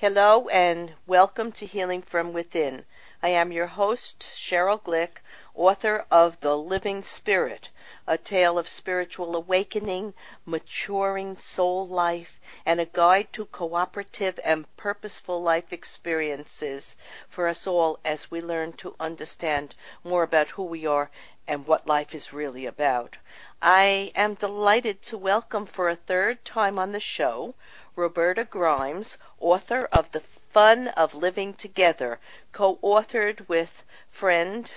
Hello and welcome to Healing From Within. I am your host, Sheryl Glick, author of The Living Spirit, a tale of spiritual awakening, maturing soul life, and a guide to cooperative and purposeful life experiences for us all as we learn to understand more about who we are and what life is really about. I am delighted to welcome for a third time on the show Roberta Grimes, author of The Fun of Living Together, co-authored with friend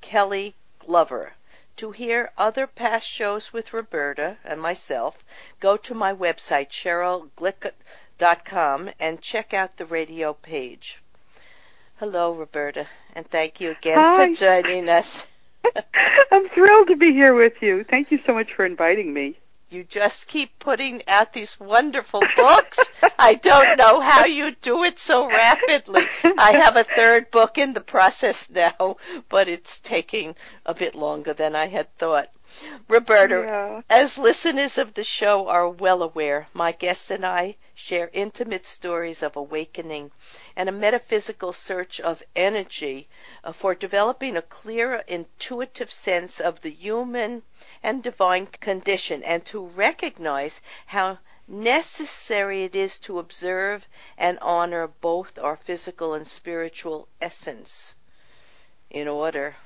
Kelley Glover. To hear other past shows with Roberta and myself, go to my website, sherylglick.com, and check out the radio page. Hello, Roberta, and thank you again for joining us. I'm thrilled to be here with you. Thank you so much for inviting me. You just keep putting out these wonderful books. I don't know how you do it so rapidly. I have a third book in the process now, but it's taking a bit longer than I had thought. Roberta, as listeners of the show are well aware, my guests and I share intimate stories of awakening and a metaphysical search of energy for developing a clearer, intuitive sense of the human and divine condition, and to recognize how necessary it is to observe and honor both our physical and spiritual essence in order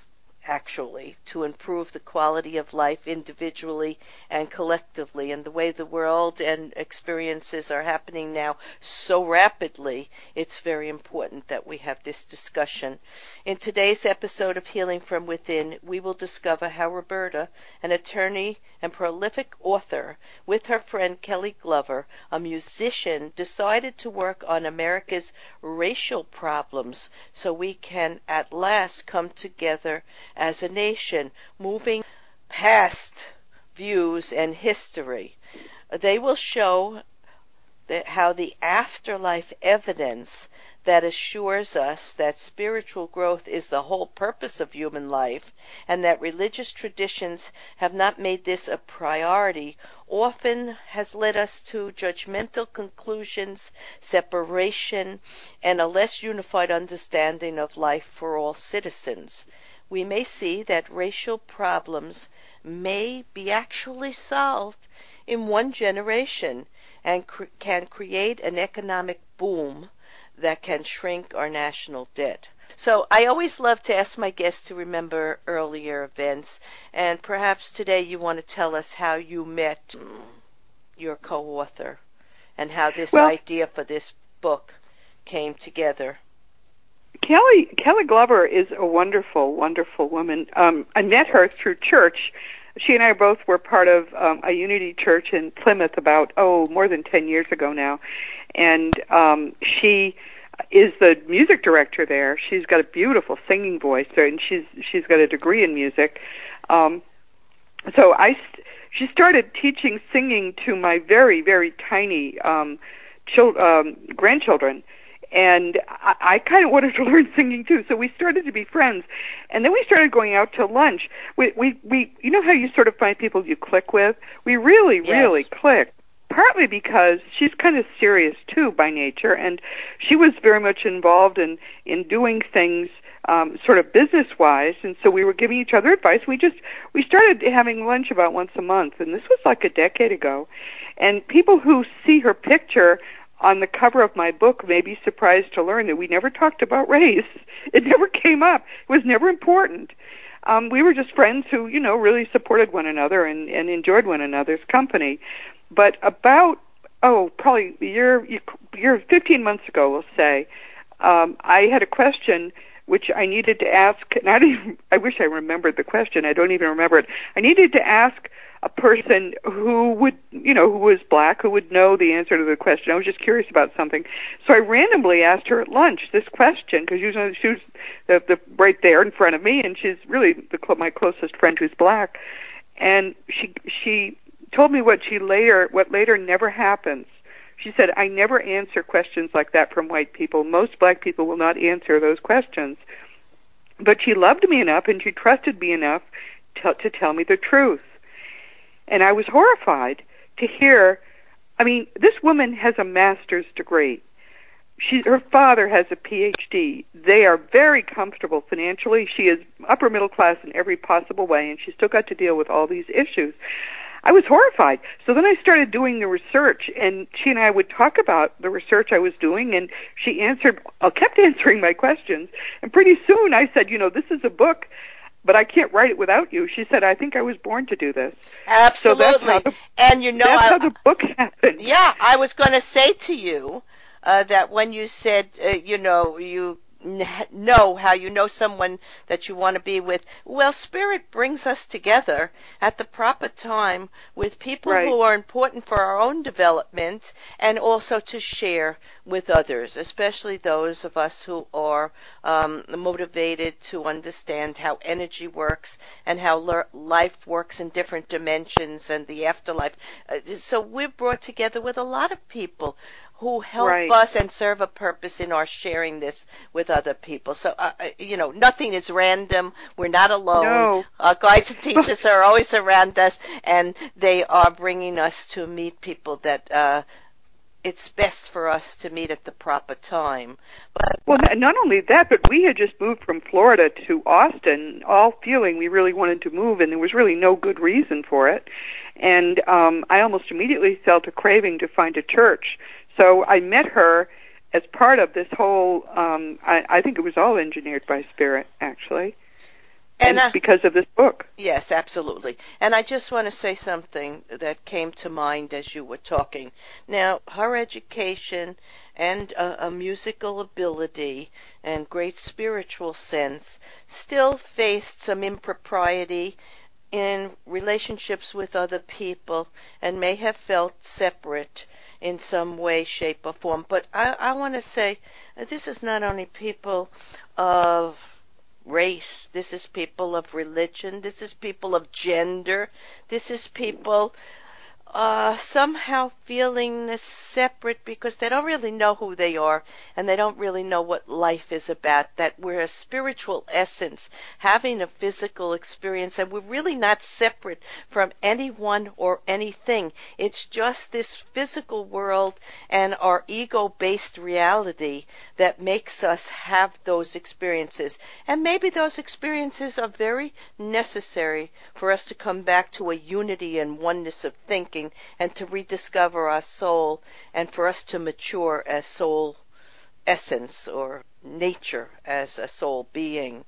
to improve the quality of life individually and collectively. And the way the world and experiences are happening now so rapidly, it's very important that we have this discussion. In today's episode of Healing From Within, we will discover how Roberta, an attorney and prolific author, with her friend Kelley Glover, a musician, decided to work on America's racial problems so we can at last come together as a nation, moving past views and history. They will show that how the afterlife evidence that assures us that spiritual growth is the whole purpose of human life, and that religious traditions have not made this a priority, often has led us to judgmental conclusions, separation, and a less unified understanding of life for all citizens. We may see that racial problems may be actually solved in one generation and can create an economic boom that can shrink our national debt. So I always love to ask my guests to remember earlier events, and perhaps today you want to tell us how you met your co-author and how this idea for this book came together. Kelley Glover is a wonderful, wonderful woman. I met her through church. She and I both were part of a Unity church in Plymouth about, more than 10 years ago now. And she is the music director there. She's got a beautiful singing voice, and she's got a degree in music. She started teaching singing to my very, very tiny grandchildren. And I kind of wanted to learn singing too, so we started to be friends, and then we started going out to lunch. We you know how you sort of find people you click with? We really clicked, partly because she's kind of serious too by nature, and she was very much involved in doing things sort of business-wise, and so we were giving each other advice. We started having lunch about once a month, and this was like a decade ago, and people who see her picture on the cover of my book may be surprised to learn that we never talked about race. It never came up. It was never important. We were just friends who, really supported one another and enjoyed one another's company. But about, probably a year, 15 months ago, we'll say, I had a question which I needed to ask, and I wish I remembered the question. I don't even remember it. I needed to ask a person who was black, who would know the answer to the question. I was just curious about something. So I randomly asked her at lunch this question, because usually she was right there in front of me, and she's really my closest friend who's black. And she told me what later never happens. She said, I never answer questions like that from white people. Most black people will not answer those questions. But she loved me enough, and she trusted me enough to tell me the truth. And I was horrified to hear, this woman has a master's degree. her father has a PhD. They are very comfortable financially. She is upper middle class in every possible way, and she's still got to deal with all these issues. I was horrified. So then I started doing the research, and she and I would talk about the research I was doing, and she kept answering my questions. And pretty soon I said, you know, this is a book, but I can't write it without you. She said, I think I was born to do this. Absolutely. So that's how the book happened. Yeah, I was going to say to you that when you said, you know how you know someone that you want to be with. Well, Spirit brings us together at the proper time with people who are important for our own development and also to share with others, especially those of us who are motivated to understand how energy works and how life works in different dimensions and the afterlife. So we're brought together with a lot of people who help us and serve a purpose in our sharing this with other people. So, nothing is random. We're not alone. No. Our guides and teachers are always around us, and they are bringing us to meet people that it's best for us to meet at the proper time. But, not only that, but we had just moved from Florida to Austin, all feeling we really wanted to move, and there was really no good reason for it. And I almost immediately felt a craving to find a church. So I met her as part of this whole, I think it was all engineered by Spirit, actually, and because of this book. Yes, absolutely. And I just want to say something that came to mind as you were talking. Now, her education and a musical ability and great spiritual sense still faced some impropriety in relationships with other people and may have felt separate in some way, shape, or form. But I want to say this is not only people of race. This is people of religion. This is people of gender. This is people somehow feeling this separate because they don't really know who they are and they don't really know what life is about, that we're a spiritual essence having a physical experience and we're really not separate from anyone or anything. It's just this physical world and our ego-based reality that makes us have those experiences. And maybe those experiences are very necessary for us to come back to a unity and oneness of thinking and to rediscover our soul and for us to mature as soul essence or nature as a soul being.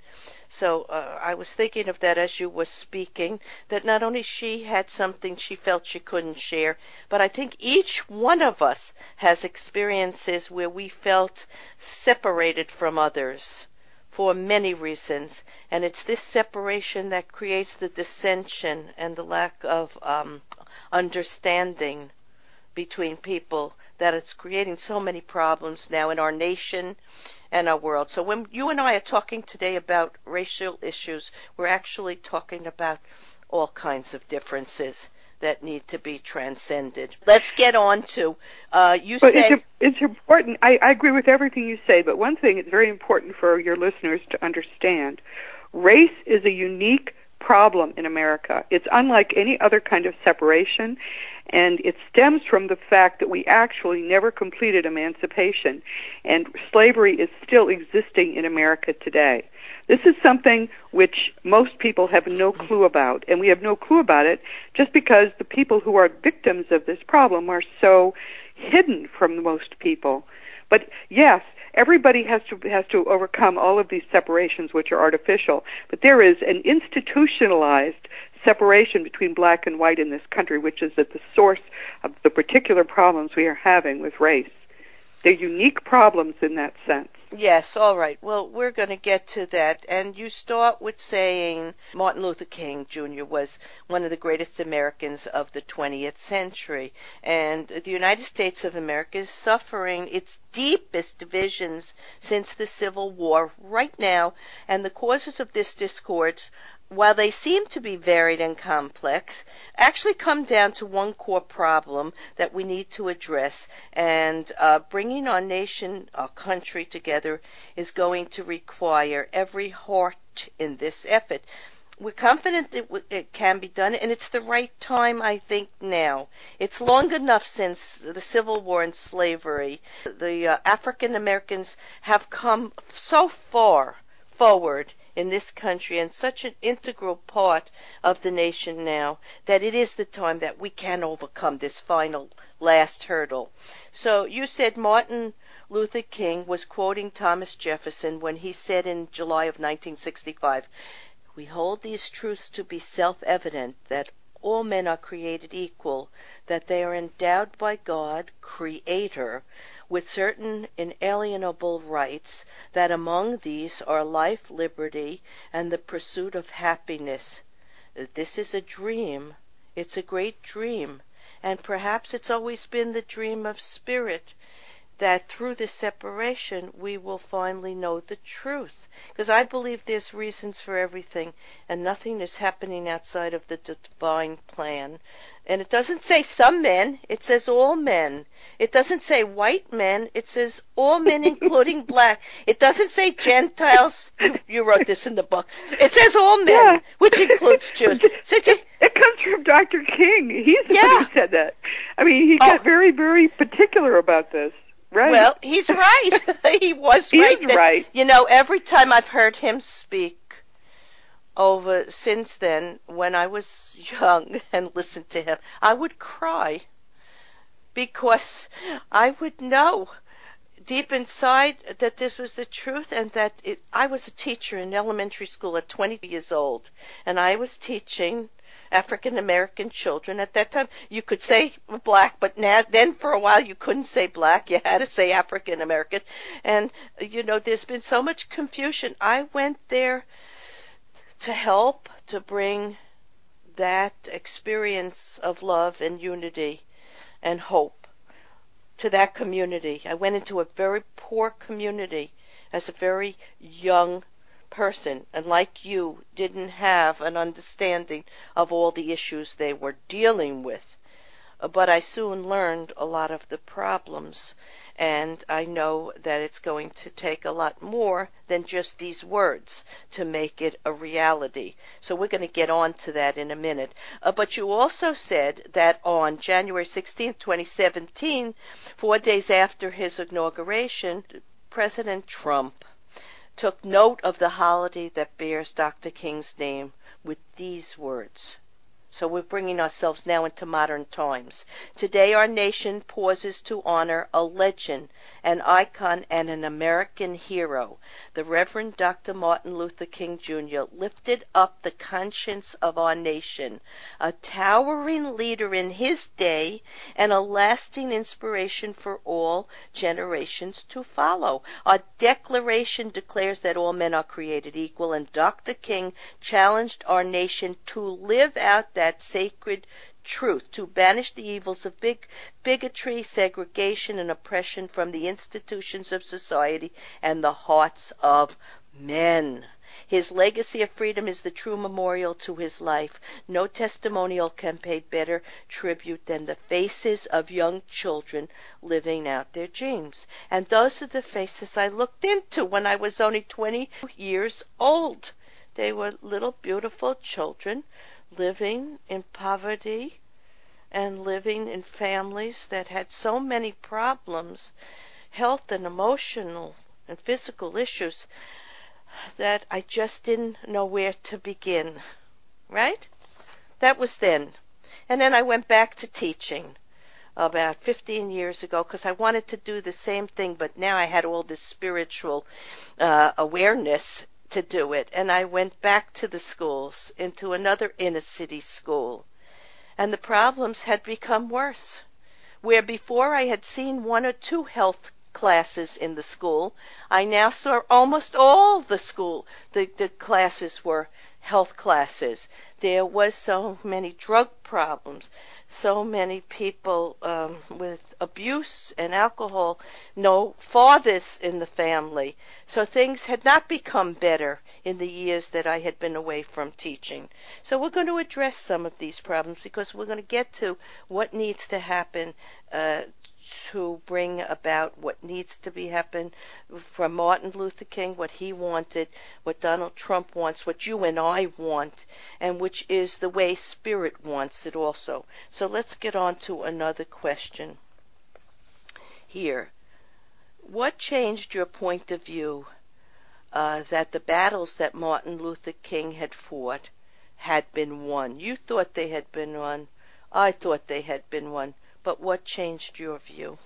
So I was thinking of that as you were speaking, that not only she had something she felt she couldn't share, but I think each one of us has experiences where we felt separated from others for many reasons. And it's this separation that creates the dissension and the lack of understanding between people that it's creating so many problems now in our nation and our world. So when you and I are talking today about racial issues, we're actually talking about all kinds of differences that need to be transcended. Let's get on to, it's important. I agree with everything you say, but one thing it's very important for your listeners to understand. Race is a unique problem in America. It's unlike any other kind of separation, and it stems from the fact that we actually never completed emancipation, and slavery is still existing in America today. This is something which most people have no clue about, and we have no clue about it just because the people who are victims of this problem are so hidden from most people. But yes, everybody has to overcome all of these separations, which are artificial. But there is an institutionalized separation between black and white in this country, which is at the source of the particular problems we are having with race. They're unique problems in that sense. Yes, all right. Well, we're going to get to that. And you start with saying Martin Luther King Jr. was one of the greatest Americans of the 20th century. And the United States of America is suffering its deepest divisions since the Civil War right now. And the causes of this discord, while they seem to be varied and complex, actually come down to one core problem that we need to address. And bringing our nation, our country together is going to require every heart in this effort. We're confident it can be done, and it's the right time, I think, now. It's long enough since the Civil War and slavery. The African Americans have come so far forward in this country and such an integral part of the nation now that it is the time that we can overcome this final last hurdle. So you said Martin Luther King was quoting Thomas Jefferson when he said in July of 1965, "We hold these truths to be self-evident, that all men are created equal, that they are endowed by God, Creator, with certain inalienable rights, that among these are life, liberty, and the pursuit of happiness. This is a dream. It's a great dream, and perhaps it's always been the dream of spirit, that through this separation we will finally know the truth." Because I believe there's reasons for everything, and nothing is happening outside of the divine plan. And it doesn't say some men, it says all men. It doesn't say white men, it says all men including black. It doesn't say Gentiles, you wrote this in the book. It says all men, yeah, which includes Jews. It comes from Dr. King. He's the one who said that. I mean, he got very, very particular about this. Right. Well, he's right. He was right. He is right. You know, every time I've heard him speak over since then, when I was young and listened to him, I would cry because I would know deep inside that this was the truth, and that I was a teacher in elementary school at 20 years old, and I was teaching African-American children. At that time, you could say black, but then for a while you couldn't say black. You had to say African-American. And, you know, there's been so much confusion. I went there to help, to bring that experience of love and unity and hope to that community. I went into a very poor community as a very young person, and like you, didn't have an understanding of all the issues they were dealing with. But I soon learned a lot of the problems, and I know that it's going to take a lot more than just these words to make it a reality. So we're going to get on to that in a minute. But you also said that on January 16, 2017, 4 days after his inauguration, President Trump took note of the holiday that bears Dr. King's name with these words. So we're bringing ourselves now into modern times. Today our nation pauses to honor a legend, an icon, and an American hero. The Reverend Dr. Martin Luther King Jr. lifted up the conscience of our nation, a towering leader in his day and a lasting inspiration for all generations to follow. Our Declaration declares that all men are created equal, and Dr. King challenged our nation to live out that sacred truth, to banish the evils of bigotry, segregation, and oppression from the institutions of society and the hearts of men. His legacy of freedom is the true memorial to his life. No testimonial can pay better tribute than the faces of young children living out their dreams. And those are the faces I looked into when I was only 20 years old. They were little, beautiful children living in poverty and living in families that had so many problems, health and emotional and physical issues, that I just didn't know where to begin, right? That was then. And then I went back to teaching about 15 years ago because I wanted to do the same thing, but now I had all this spiritual awareness to do it, and I went back to the schools, into another inner city school, and the problems had become worse. Where before I had seen one or two health classes in the school, I now saw almost all the school, the classes were health classes. There was so many drug problems, so many people with abuse and alcohol, no fathers in the family. So things had not become better in the years that I had been away from teaching. So we're going to address some of these problems because we're going to get to what needs to happen to bring about what needs to be happened from Martin Luther King, what he wanted, what Donald Trump wants, what you and I want, and which is the way Spirit wants it also. So let's get on to another question here. What changed your point of view that the battles that Martin Luther King had fought had been won? You thought they had been won. I thought they had been won. But what changed your view?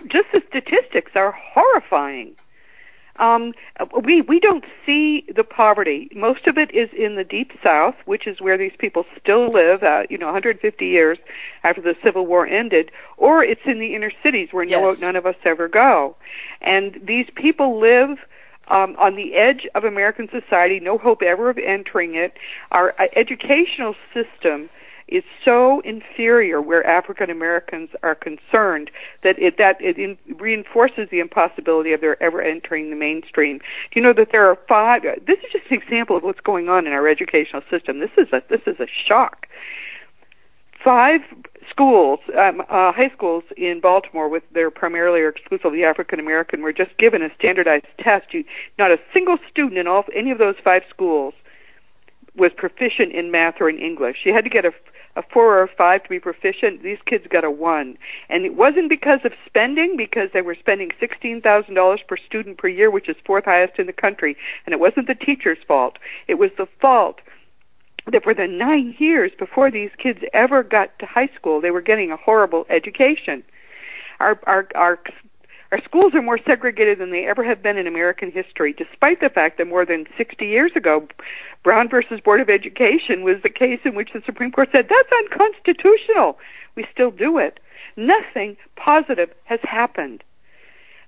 Just the statistics are horrifying. We don't see the poverty. Most of it is in the Deep South, which is where these people still live, 150 years after the Civil War ended, or it's in the inner cities where none of us ever go. And these people live on the edge of American society, no hope ever of entering it. Our educational system is so inferior where African Americans are concerned that it reinforces the impossibility of their ever entering the mainstream. You know that there are five. This is just an example of what's going on in our educational system. This is a shock. 5 schools, high schools in Baltimore, with their primarily or exclusively African American, were just given a standardized test. Not a single student in any of those 5 schools was proficient in math or in English. You had to get a 4 or 5 to be proficient. These kids got a 1. And it wasn't because of spending, because they were spending $16,000 per student per year, which is 4th highest in the country. And it wasn't the teacher's fault. It was the fault that for the 9 years before these kids ever got to high school, they were getting a horrible education. Our schools are more segregated than they ever have been in American history, despite the fact that more than 60 years ago, Brown versus Board of Education was the case in which the Supreme Court said, that's unconstitutional. We still do it. Nothing positive has happened.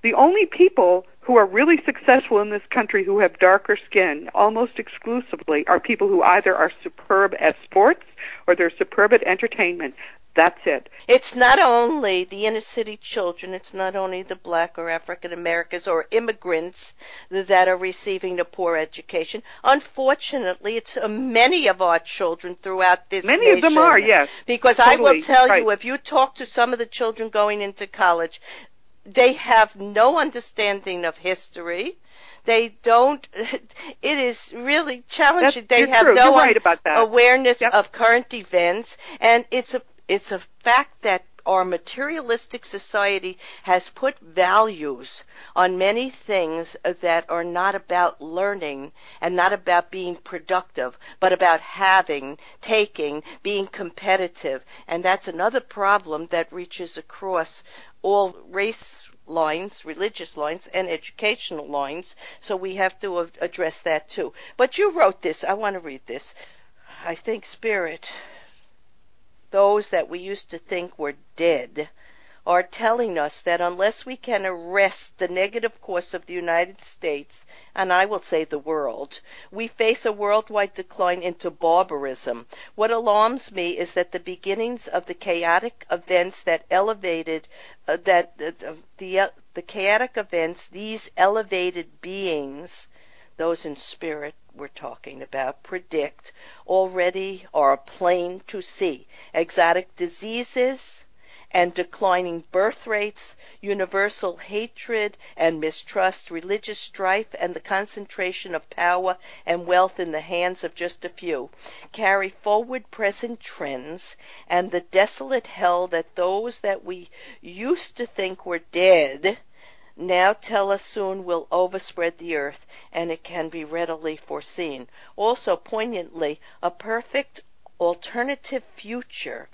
The only people who are really successful in this country who have darker skin, almost exclusively, are people who either are superb at sports or they're superb at entertainment. That's it. It's not only the inner city children, it's not only the black or African Americans or immigrants that are receiving the poor education. Unfortunately, it's many of our children throughout this nation. Many of them are, yes. Because totally, I will tell you, if you talk to some of the children going into college, they have no understanding of history. They don't, it is really challenging. They have no awareness of current events, and it's a fact that our materialistic society has put values on many things that are not about learning and not about being productive, but about having, taking, being competitive. And that's another problem that reaches across all race lines, religious lines, and educational lines. So we have to address that too. But you wrote this. I want to read this. I think Spirit, those that we used to think were dead, are telling us that unless we can arrest the negative course of the United States, and I will say the world, we face a worldwide decline into barbarism. What alarms me is that the beginnings of the chaotic events that elevated the chaotic events these elevated beings, those in spirit we're talking about, predict already are plain to see. Exotic diseases and declining birth rates, universal hatred and mistrust, religious strife, and the concentration of power and wealth in the hands of just a few carry forward present trends and the desolate hell that those that we used to think were dead now tell us soon will overspread the earth, and it can be readily foreseen. Also poignantly, a perfect alternative future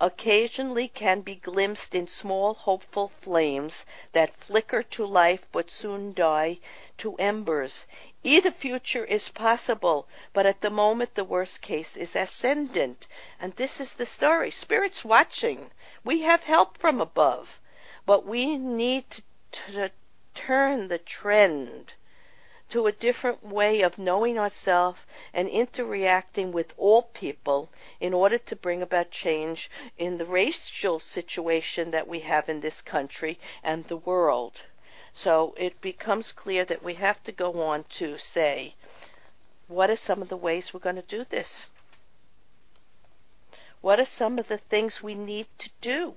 occasionally can be glimpsed in small hopeful flames that flicker to life but soon die to embers. Either future is possible, but at the moment the worst case is ascendant. And this is the story. Spirit's watching. We have help from above, but we need to turn the trend to a different way of knowing ourselves and interacting with all people in order to bring about change in the racial situation that we have in this country and the world. So it becomes clear that we have to go on to say, what are some of the ways we're going to do this? What are some of the things we need to do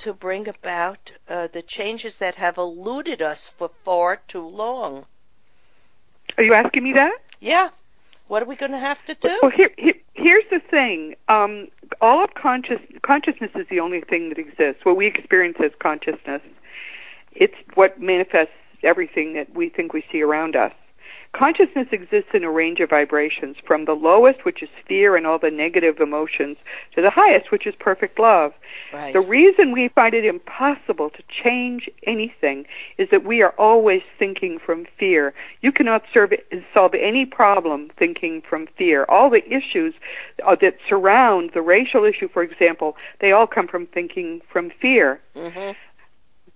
to bring about the changes that have eluded us for far too long. Are you asking me that? Yeah. What are we going to have to do? Well, here's the thing. All of consciousness is the only thing that exists. What we experience as consciousness, it's what manifests everything that we think we see around us. Consciousness exists in a range of vibrations, from the lowest, which is fear and all the negative emotions, to the highest, which is perfect love. Right. The reason we find it impossible to change anything is that we are always thinking from fear. You cannot solve any problem thinking from fear. All the issues that surround the racial issue, for example, they all come from thinking from fear. Mm-hmm.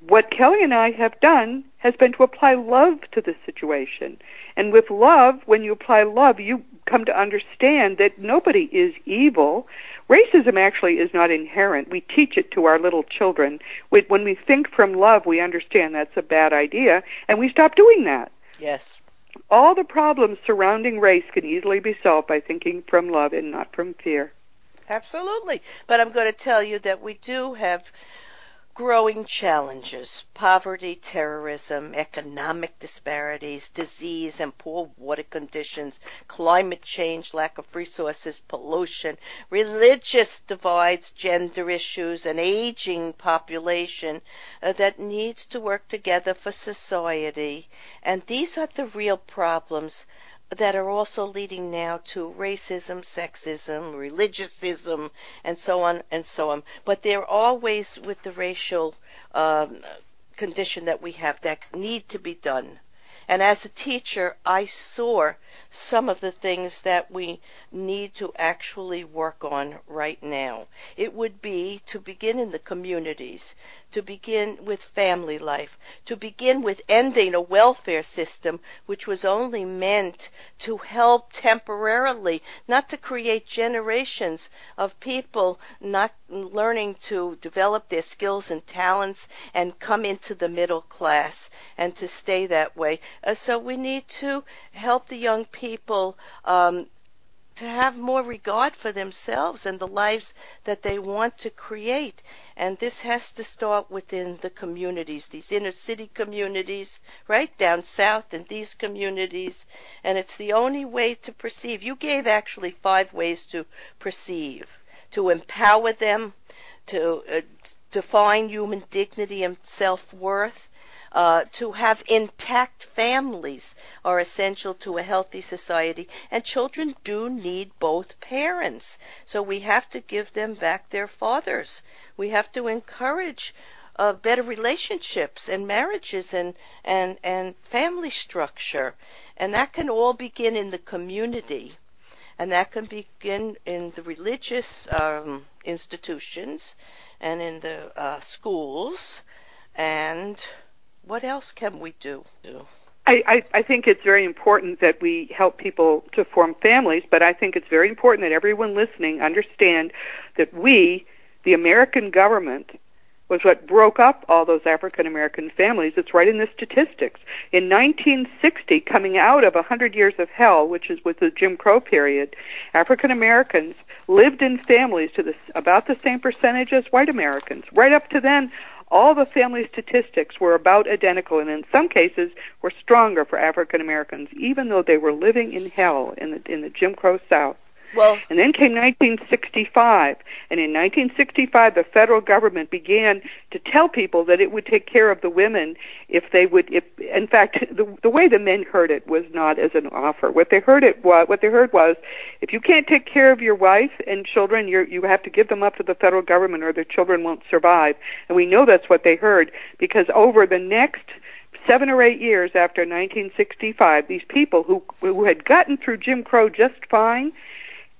What Kelley and I have done has been to apply love to the situation. And with love, when you apply love, you come to understand that nobody is evil. Racism actually is not inherent. We teach it to our little children. When we think from love, we understand that's a bad idea, and we stop doing that. Yes. All the problems surrounding race can easily be solved by thinking from love and not from fear. Absolutely. But I'm going to tell you that we do have growing challenges: poverty, terrorism, economic disparities, disease and poor water conditions, climate change, lack of resources, pollution, religious divides, gender issues, an aging population that needs to work together for society. And these are the real problems that are also leading now to racism, sexism, religiousism, and so on and so on. But there are ways with the racial condition that we have that need to be done. And as a teacher, I saw some of the things that we need to actually work on right now. It would be to begin in the communities, to begin with family life, to begin with ending a welfare system which was only meant to help temporarily, not to create generations of people not learning to develop their skills and talents and come into the middle class and to stay that way. So we need to help the young people to have more regard for themselves and the lives that they want to create. And this has to start within the communities, these inner city communities, right down south in these communities. And it's the only way to perceive. You gave actually 5 ways to perceive: to empower them, to define human dignity and self-worth, to have intact families are essential to a healthy society. And children do need both parents. So we have to give them back their fathers. We have to encourage better relationships and marriages and family structure. And that can all begin in the community. And that can begin in the religious institutions and in the schools. And what else can we do? I think it's very important that we help people to form families, but I think it's very important that everyone listening understand that we, the American government, was what broke up all those African-American families. It's right in the statistics. In 1960, coming out of 100 years of hell, which was the Jim Crow period, African-Americans lived in families to about the same percentage as white Americans. Right up to then, all the family statistics were about identical, and in some cases were stronger for African Americans, even though they were living in hell in the Jim Crow South. Well, and then came 1965, and in 1965 the federal government began to tell people that it would take care of the women if they would. In fact, the way the men heard it was not as an offer. What they heard was, if you can't take care of your wife and children, you have to give them up to the federal government, or their children won't survive. And we know that's what they heard, because over the next 7 or 8 years after 1965, these people who had gotten through Jim Crow just fine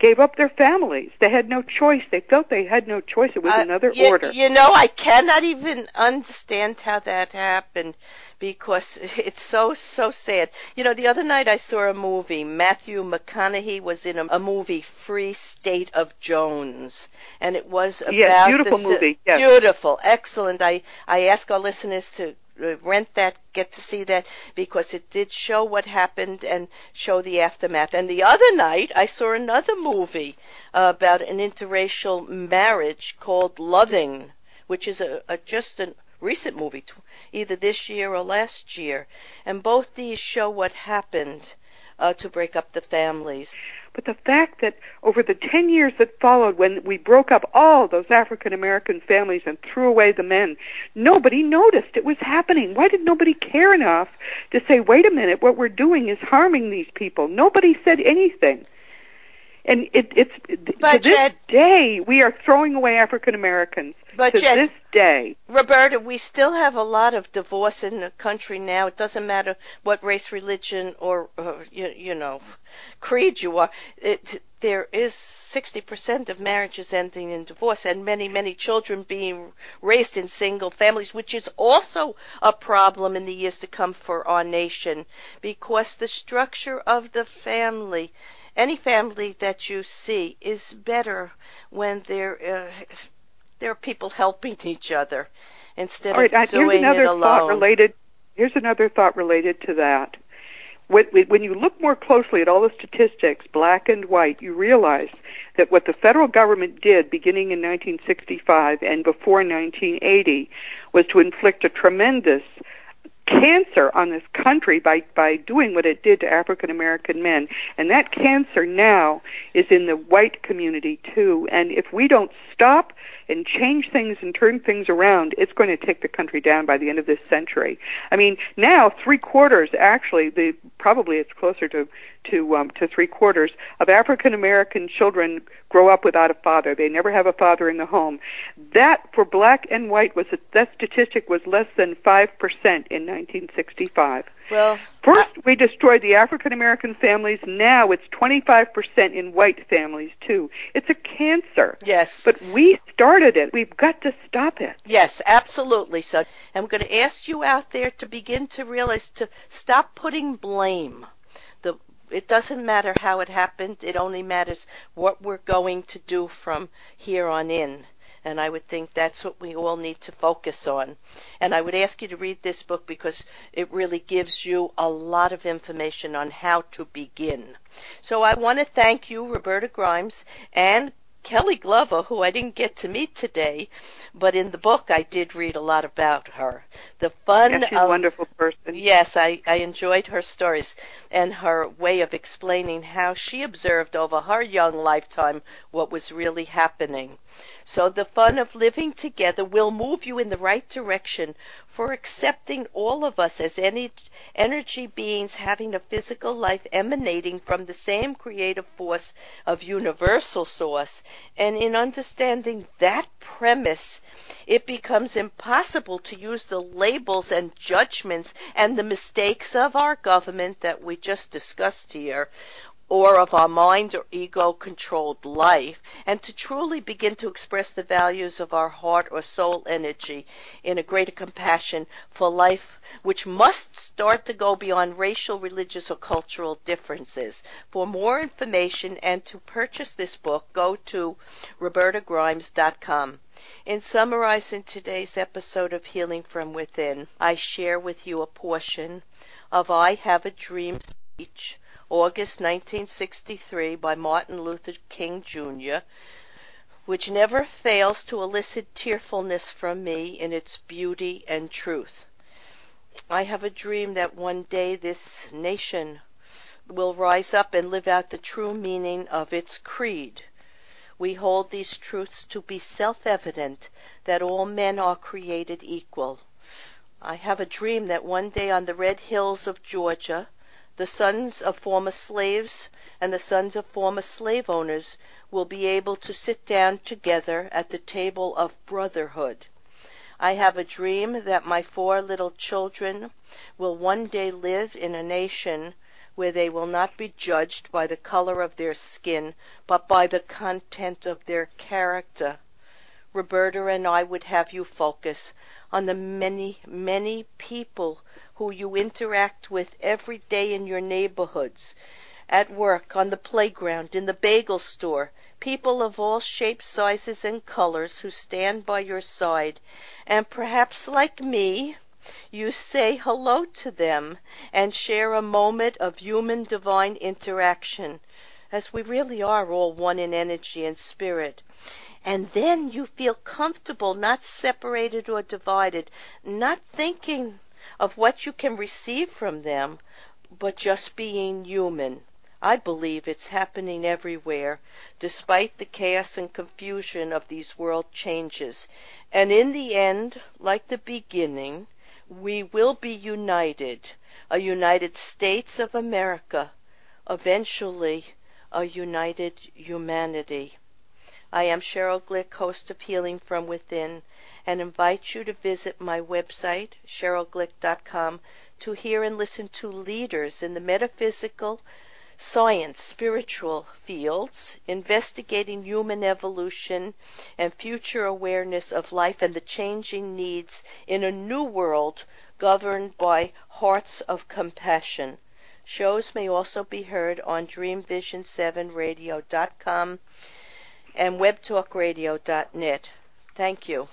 gave up their families. They had no choice. They felt they had no choice. It was another order. You know, I cannot even understand how that happened, because it's so sad. You know, the other night I saw a movie. Matthew McConaughey was in a movie, Free State of Jones, and it was about beautiful movie. Yes. Beautiful, excellent. I ask our listeners to rent that, get to see that, because it did show what happened and show the aftermath. And the other night I saw another movie about an interracial marriage called Loving, which is just a recent movie, either this year or last year. And both these show what happened to break up the families. But the fact that over the 10 years that followed, when we broke up all those African-American families and threw away the men, nobody noticed it was happening. Why did nobody care enough to say, wait a minute, what we're doing is harming these people? Nobody said anything. And it's to this day, we are throwing away African-Americans. But to this day. Roberta, we still have a lot of divorce in the country now. It doesn't matter what race, religion, or you know, creed you are. There is 60% of marriages ending in divorce, and many, many children being raised in single families, which is also a problem in the years to come for our nation, because the structure of the family, any family that you see, is better when there are people helping each other instead of doing it alone. Here's another thought related to that. When you look more closely at all the statistics, black and white, you realize that what the federal government did beginning in 1965 and before 1980 was to inflict a tremendous cancer on this country by doing what it did to African American men. And that cancer now is in the white community too. And if we don't stop and change things and turn things around, it's going to take the country down by the end of this century. I mean, now three quarters of African American children grow up without a father. They never have a father in the home. That, for black and white, that statistic was less than 5% in 1965. Well, first we destroyed the African American families. Now it's 25% in white families too. It's a cancer. Yes. But we started it. We've got to stop it. Yes, absolutely. So I'm going to ask you out there to begin to realize to stop putting blame. It doesn't matter how it happened. It only matters what we're going to do from here on in. And I would think that's what we all need to focus on. And I would ask you to read this book because it really gives you a lot of information on how to begin. So I want to thank you, Roberta Grimes, and Kelley Glover, who I didn't get to meet today, but in the book I did read a lot about her. She's a wonderful person. Yes, I enjoyed her stories and her way of explaining how she observed over her young lifetime what was really happening. So The Fun of Living Together will move you in the right direction for accepting all of us as energy beings having a physical life emanating from the same creative force of universal source. And in understanding that premise, it becomes impossible to use the labels and judgments and the mistakes of our government that we just discussed here, or of our mind or ego-controlled life, and to truly begin to express the values of our heart or soul energy in a greater compassion for life, which must start to go beyond racial, religious, or cultural differences. For more information and to purchase this book, go to robertagrimes.com. In summarizing today's episode of Healing From Within, I share with you a portion of I Have a Dream speech, August 1963, by Martin Luther King Jr., which never fails to elicit tearfulness from me in its beauty and truth. I have a dream that one day this nation will rise up and live out the true meaning of its creed. We hold these truths to be self-evident, that all men are created equal. I have a dream that one day on the red hills of Georgia, the sons of former slaves and the sons of former slave owners will be able to sit down together at the table of brotherhood. I have a dream that my 4 little children will one day live in a nation where they will not be judged by the color of their skin, but by the content of their character. Roberta and I would have you focus on the many, many people who you interact with every day in your neighborhoods, at work, on the playground, in the bagel store, people of all shapes, sizes, and colors who stand by your side, and perhaps like me, you say hello to them and share a moment of human divine interaction, as we really are all one in energy and spirit. And then you feel comfortable, not separated or divided, not thinking of what you can receive from them, but just being human. I believe it's happening everywhere, despite the chaos and confusion of these world changes. And in the end, like the beginning, we will be united, a United States of America, eventually a united humanity. I am Sheryl Glick, host of Healing From Within, and invite you to visit my website, sherylglick.com, to hear and listen to leaders in the metaphysical, science, spiritual fields, investigating human evolution and future awareness of life and the changing needs in a new world governed by hearts of compassion. Shows may also be heard on DreamVision7Radio.com and webtalkradio.net. Thank you.